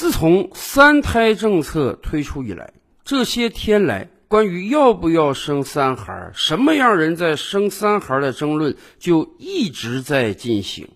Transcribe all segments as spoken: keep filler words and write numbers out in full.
自从三胎政策推出以来，这些天来关于要不要生三孩，什么样人在生三孩的争论就一直在进行。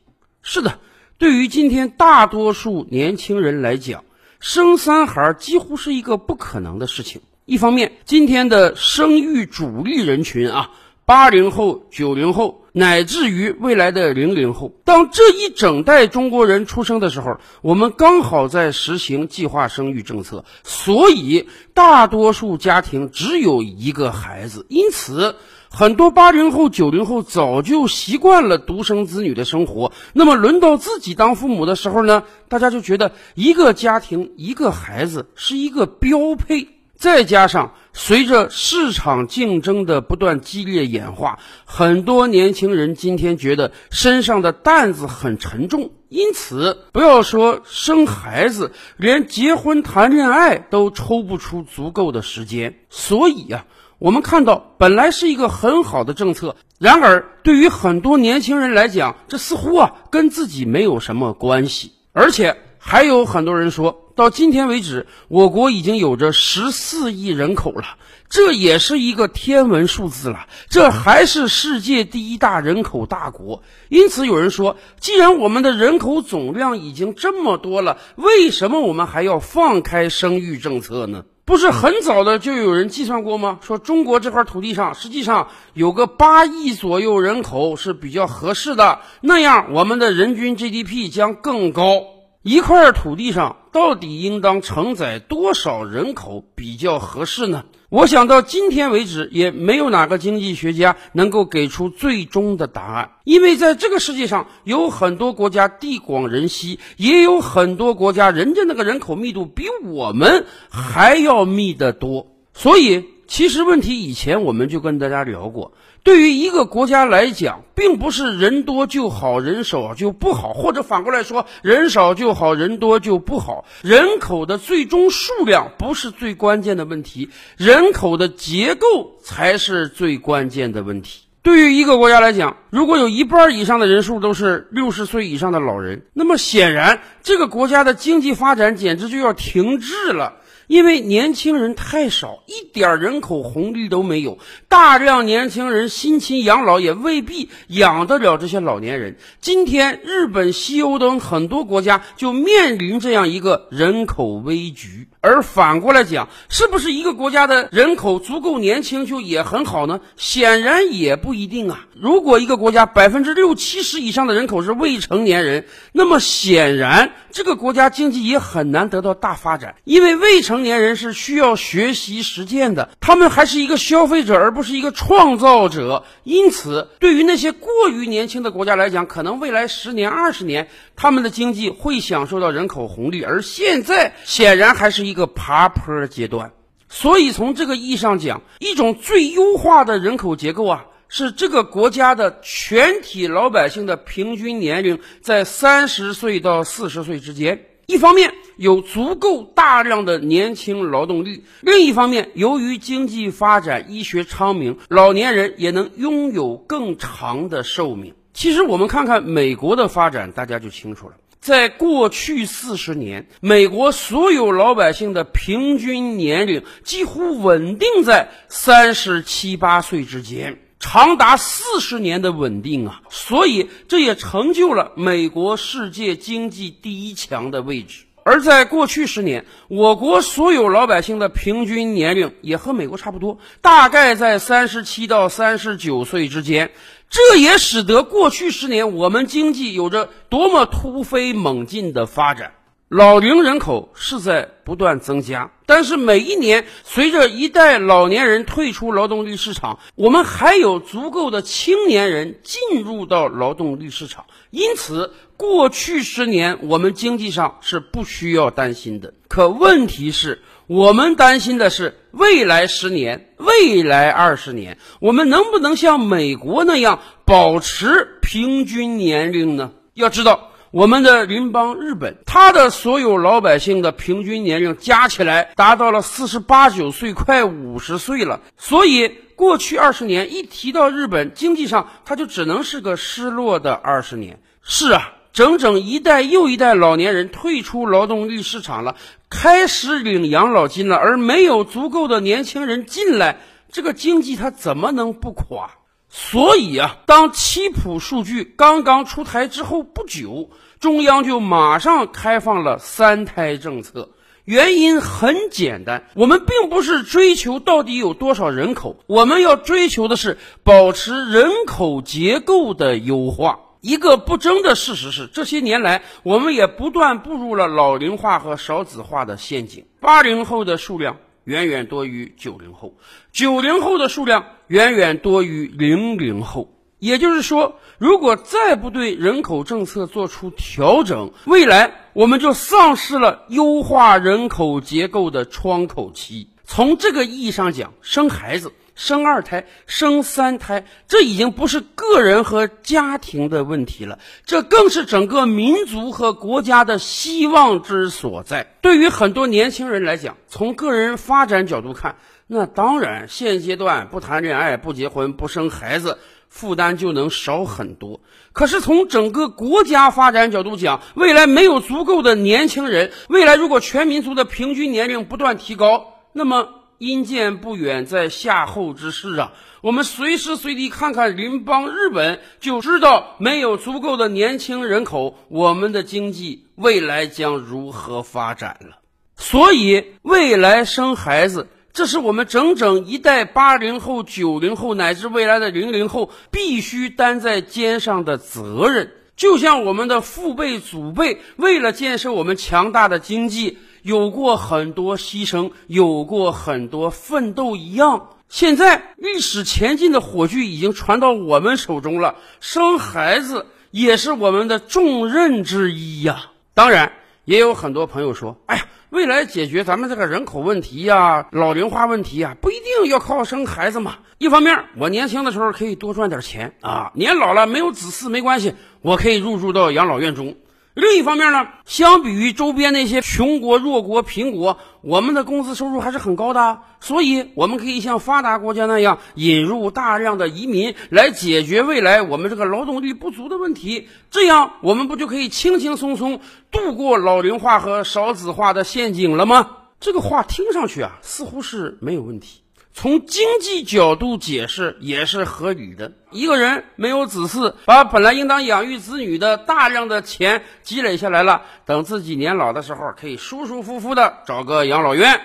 是的，对于今天大多数年轻人来讲，生三孩几乎是一个不可能的事情。一方面，今天的生育主力人群啊，八零后、九零后乃至于未来的零零后，当这一整代中国人出生的时候，我们刚好在实行计划生育政策，所以大多数家庭只有一个孩子，因此很多八零后、九零后早就习惯了独生子女的生活。那么轮到自己当父母的时候呢，大家就觉得一个家庭一个孩子是一个标配。再加上随着市场竞争的不断激烈演化，很多年轻人今天觉得身上的担子很沉重，因此不要说生孩子，连结婚谈恋爱都抽不出足够的时间。所以啊，我们看到本来是一个很好的政策，然而对于很多年轻人来讲，这似乎啊跟自己没有什么关系。而且还有很多人说，到今天为止，我国已经有着十四亿人口了，这也是一个天文数字了，这还是世界第一大人口大国。因此有人说，既然我们的人口总量已经这么多了，为什么我们还要放开生育政策呢？不是很早的就有人计算过吗？说中国这块土地上实际上有个八亿左右人口是比较合适的，那样我们的人均 G D P 将更高。一块土地上到底应当承载多少人口比较合适呢？我想到今天为止，也没有哪个经济学家能够给出最终的答案，因为在这个世界上有很多国家地广人稀，也有很多国家人家那个人口密度比我们还要密得多。所以其实问题以前我们就跟大家聊过，对于一个国家来讲，并不是人多就好，人少就不好，或者反过来说，人少就好，人多就不好。人口的最终数量不是最关键的问题，人口的结构才是最关键的问题。对于一个国家来讲，如果有一半以上的人数都是六十岁以上的老人，那么显然这个国家的经济发展简直就要停滞了。因为年轻人太少，一点人口红利都没有，大量年轻人辛勤养老也未必养得了这些老年人。今天日本、西欧等很多国家就面临这样一个人口危局。而反过来讲，是不是一个国家的人口足够年轻就也很好呢？显然也不一定啊。如果一个国家 百分之六七十 以上的人口是未成年人，那么显然这个国家经济也很难得到大发展，因为未成年年人是需要学习实践的，他们还是一个消费者，而不是一个创造者。因此对于那些过于年轻的国家来讲，可能未来十年二十年他们的经济会享受到人口红利，而现在显然还是一个爬坡的阶段。所以从这个意义上讲，一种最优化的人口结构啊，是这个国家的全体老百姓的平均年龄在三十岁到四十岁之间。一方面有足够大量的年轻劳动力，另一方面由于经济发展、医学昌明，老年人也能拥有更长的寿命。其实我们看看美国的发展，大家就清楚了。在过去四十年，美国所有老百姓的平均年龄几乎稳定在三十七八岁之间，长达四十年的稳定啊，所以这也成就了美国世界经济第一强的位置。而在过去十年，我国所有老百姓的平均年龄也和美国差不多，大概在三十七到三十九岁之间。这也使得过去十年我们经济有着多么突飞猛进的发展。老龄人口是在不断增加，但是每一年随着一代老年人退出劳动力市场，我们还有足够的青年人进入到劳动力市场，因此过去十年我们经济上是不需要担心的。可问题是，我们担心的是未来十年、未来二十年，我们能不能像美国那样保持平均年龄呢？要知道我们的邻邦日本，他的所有老百姓的平均年龄加起来达到了四十八九岁，快五十岁了。所以过去二十年一提到日本，经济上它就只能是个失落的二十年。是啊，整整一代又一代老年人退出劳动力市场了，开始领养老金了，而没有足够的年轻人进来，这个经济它怎么能不垮？所以啊，当七普数据刚刚出台之后不久，中央就马上开放了三胎政策。原因很简单，我们并不是追求到底有多少人口，我们要追求的是保持人口结构的优化。一个不争的事实是，这些年来我们也不断步入了老龄化和少子化的陷阱。八零后的数量远远多于九零后，九零后的数量远远多于零零后。也就是说，如果再不对人口政策做出调整，未来我们就丧失了优化人口结构的窗口期。从这个意义上讲，生孩子、生二胎、生三胎，这已经不是个人和家庭的问题了，这更是整个民族和国家的希望之所在。对于很多年轻人来讲，从个人发展角度看，那当然现阶段不谈恋爱、不结婚、不生孩子，负担就能少很多。可是从整个国家发展角度讲，未来没有足够的年轻人，未来如果全民族的平均年龄不断提高，那么殷鉴不远在夏后之世啊，我们随时随地看看邻邦日本就知道，没有足够的年轻人口，我们的经济未来将如何发展了。所以未来生孩子，这是我们整整一代八零后、九零后乃至未来的零零后必须担在肩上的责任。就像我们的父辈、祖辈为了建设我们强大的经济，有过很多牺牲，有过很多奋斗一样。现在历史前进的火炬已经传到我们手中了，生孩子也是我们的重任之一呀。当然也有很多朋友说，哎呀，未来解决咱们这个人口问题呀、老龄化问题呀，不一定要靠生孩子嘛。一方面，我年轻的时候可以多赚点钱啊，年老了没有子嗣没关系，我可以入住到养老院中。另一方面呢，相比于周边那些穷国、弱国、贫国，我们的工资收入还是很高的，所以我们可以像发达国家那样引入大量的移民，来解决未来我们这个劳动力不足的问题。这样我们不就可以轻轻松松度过老龄化和少子化的陷阱了吗？这个话听上去啊，似乎是没有问题，从经济角度解释也是合理的。一个人没有子嗣，把本来应当养育子女的大量的钱积累下来了，等自己年老的时候可以舒舒服服的找个养老院。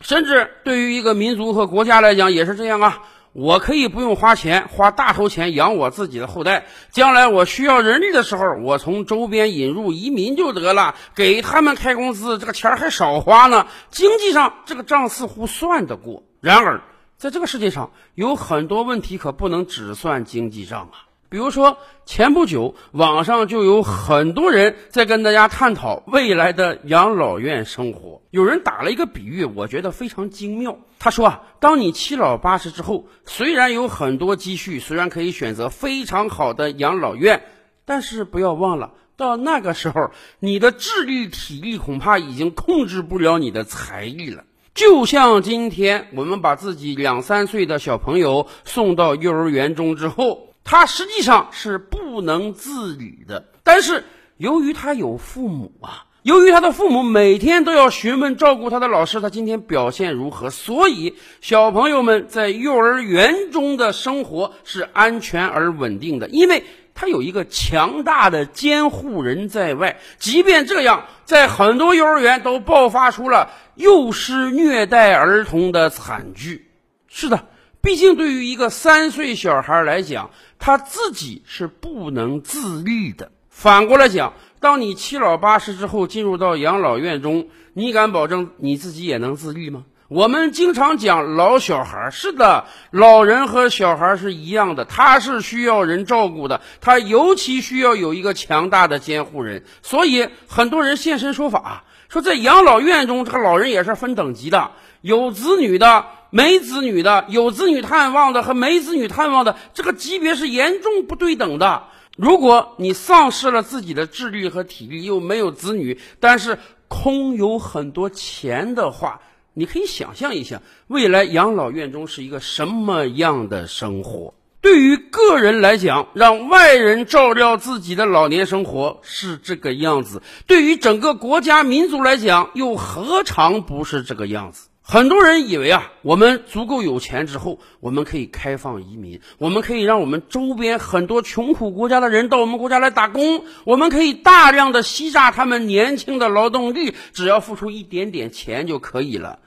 甚至对于一个民族和国家来讲也是这样啊，我可以不用花钱，花大头钱养我自己的后代，将来我需要人力的时候，我从周边引入移民就得了，给他们开工资，这个钱还少花呢。经济上这个账似乎算得过。然而在这个世界上有很多问题可不能只算经济账啊。比如说前不久网上就有很多人在跟大家探讨未来的养老院生活，有人打了一个比喻，我觉得非常精妙。他说啊，当你七老八十之后，虽然有很多积蓄，虽然可以选择非常好的养老院，但是不要忘了，到那个时候你的智力体力恐怕已经控制不了你的财力了。就像今天我们把自己两三岁的小朋友送到幼儿园中之后，他实际上是不能自理的，但是由于他有父母啊，由于他的父母每天都要询问照顾他的老师他今天表现如何，所以小朋友们在幼儿园中的生活是安全而稳定的，因为他有一个强大的监护人在外。即便这样，在很多幼儿园都爆发出了幼师虐待儿童的惨剧。是的，毕竟对于一个三岁小孩来讲，他自己是不能自立的。反过来讲，当你七老八十之后进入到养老院中，你敢保证你自己也能自立吗？我们经常讲老小孩，是的，老人和小孩是一样的，他是需要人照顾的，他尤其需要有一个强大的监护人。所以很多人现身说法，说在养老院中这个老人也是分等级的，有子女的、没子女的，有子女探望的和没子女探望的，这个级别是严重不对等的。如果你丧失了自己的智力和体力，又没有子女，但是空有很多钱的话，你可以想象一下未来养老院中是一个什么样的生活。对于个人来讲，让外人照料自己的老年生活是这个样子，对于整个国家民族来讲，又何尝不是这个样子？很多人以为啊，我们足够有钱之后，我们可以开放移民，我们可以让我们周边很多穷苦国家的人到我们国家来打工，我们可以大量的吸榨他们年轻的劳动力，只要付出一点点钱就可以了。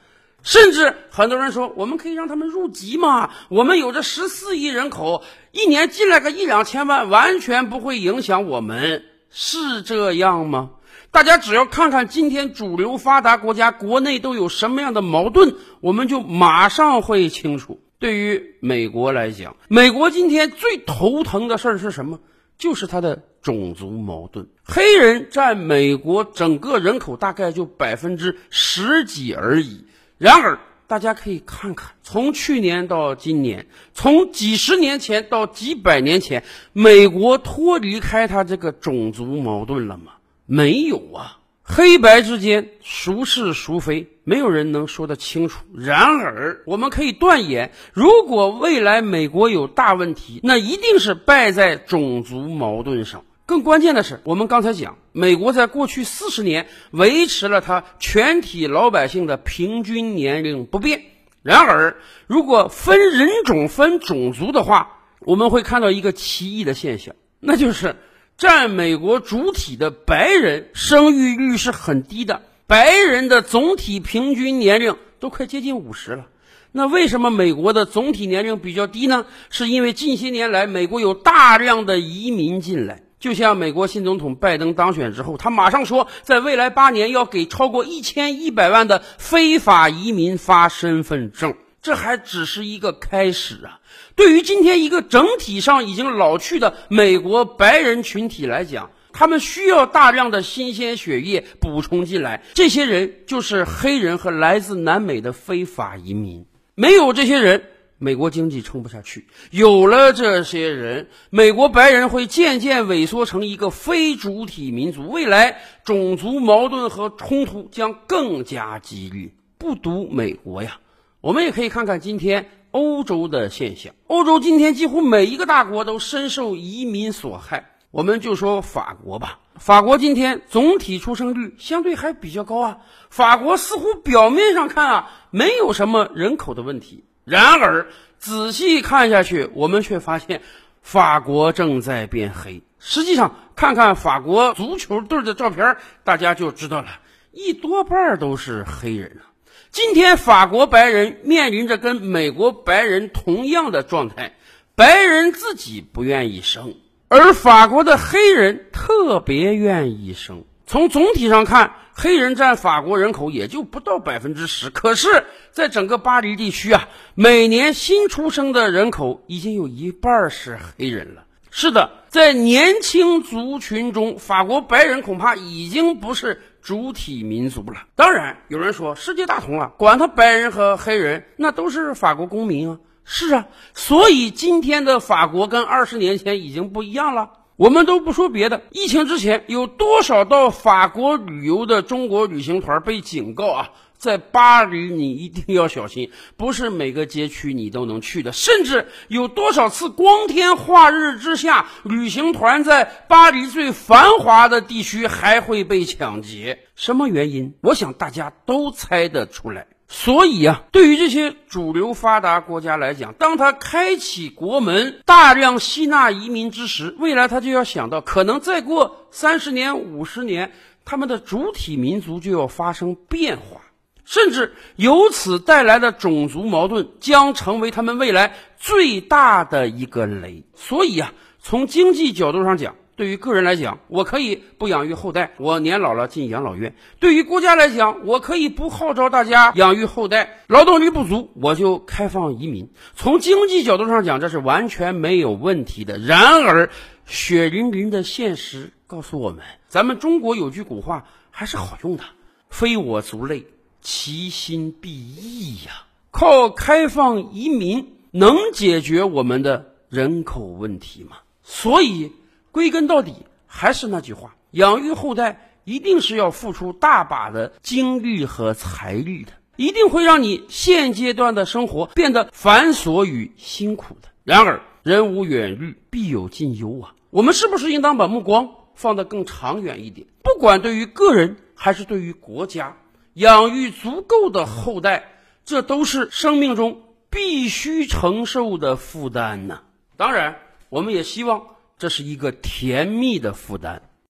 甚至很多人说，我们可以让他们入籍嘛，我们有着十四亿人口，一年进来个一两千万，完全不会影响我们。是这样吗？大家只要看看今天主流发达国家国内都有什么样的矛盾，我们就马上会清楚。对于美国来讲，美国今天最头疼的事儿是什么？就是它的种族矛盾。黑人占美国整个人口大概就百分之十几而已。然而大家可以看看，从去年到今年，从几十年前到几百年前，美国脱离开它这个种族矛盾了吗？没有啊，黑白之间孰是孰非，没有人能说得清楚。然而我们可以断言，如果未来美国有大问题，那一定是败在种族矛盾上。更关键的是，我们刚才讲，美国在过去四十年维持了它全体老百姓的平均年龄不变。然而如果分人种分种族的话，我们会看到一个奇异的现象，那就是占美国主体的白人生育率是很低的，白人的总体平均年龄都快接近五十了。那为什么美国的总体年龄比较低呢？是因为近些年来美国有大量的移民进来，就像美国新总统拜登当选之后，他马上说，在未来八年要给超过一千一百万的非法移民发身份证。这还只是一个开始啊！对于今天一个整体上已经老去的美国白人群体来讲，他们需要大量的新鲜血液补充进来，这些人就是黑人和来自南美的非法移民。没有这些人，美国经济撑不下去。有了这些人，美国白人会渐渐萎缩成一个非主体民族，未来种族矛盾和冲突将更加激烈。不独美国呀，我们也可以看看今天欧洲的现象。欧洲今天几乎每一个大国都深受移民所害。我们就说法国吧，法国今天总体出生率相对还比较高啊，法国似乎表面上看啊，没有什么人口的问题。然而仔细看下去，我们却发现法国正在变黑。实际上看看法国足球队的照片，大家就知道了，一多半都是黑人啊。今天法国白人面临着跟美国白人同样的状态，白人自己不愿意生，而法国的黑人特别愿意生。从总体上看，黑人占法国人口也就不到 百分之十， 可是在整个巴黎地区啊，每年新出生的人口已经有一半是黑人了。是的，在年轻族群中，法国白人恐怕已经不是主体民族了。当然有人说，世界大同啊，管他白人和黑人，那都是法国公民啊。是啊，所以今天的法国跟二十年前已经不一样了。我们都不说别的，疫情之前有多少到法国旅游的中国旅行团被警告啊，在巴黎你一定要小心，不是每个街区你都能去的。甚至有多少次光天化日之下，旅行团在巴黎最繁华的地区还会被抢劫。什么原因？我想大家都猜得出来。所以啊，对于这些主流发达国家来讲，当他开启国门大量吸纳移民之时，未来他就要想到，可能再过三十年五十年，他们的主体民族就要发生变化，甚至由此带来的种族矛盾将成为他们未来最大的一个雷。所以啊，从经济角度上讲，对于个人来讲，我可以不养育后代，我年老了进养老院；对于国家来讲，我可以不号召大家养育后代，劳动力不足我就开放移民。从经济角度上讲，这是完全没有问题的。然而血淋淋的现实告诉我们，咱们中国有句古话还是好用的，非我族类，其心必异呀。靠开放移民能解决我们的人口问题吗？所以归根到底还是那句话，养育后代一定是要付出大把的精力和财力的，一定会让你现阶段的生活变得繁琐与辛苦的。然而人无远虑，必有近忧啊。我们是不是应当把目光放得更长远一点？不管对于个人还是对于国家，养育足够的后代，这都是生命中必须承受的负担呢。当然，我们也希望这是一个甜蜜的负担。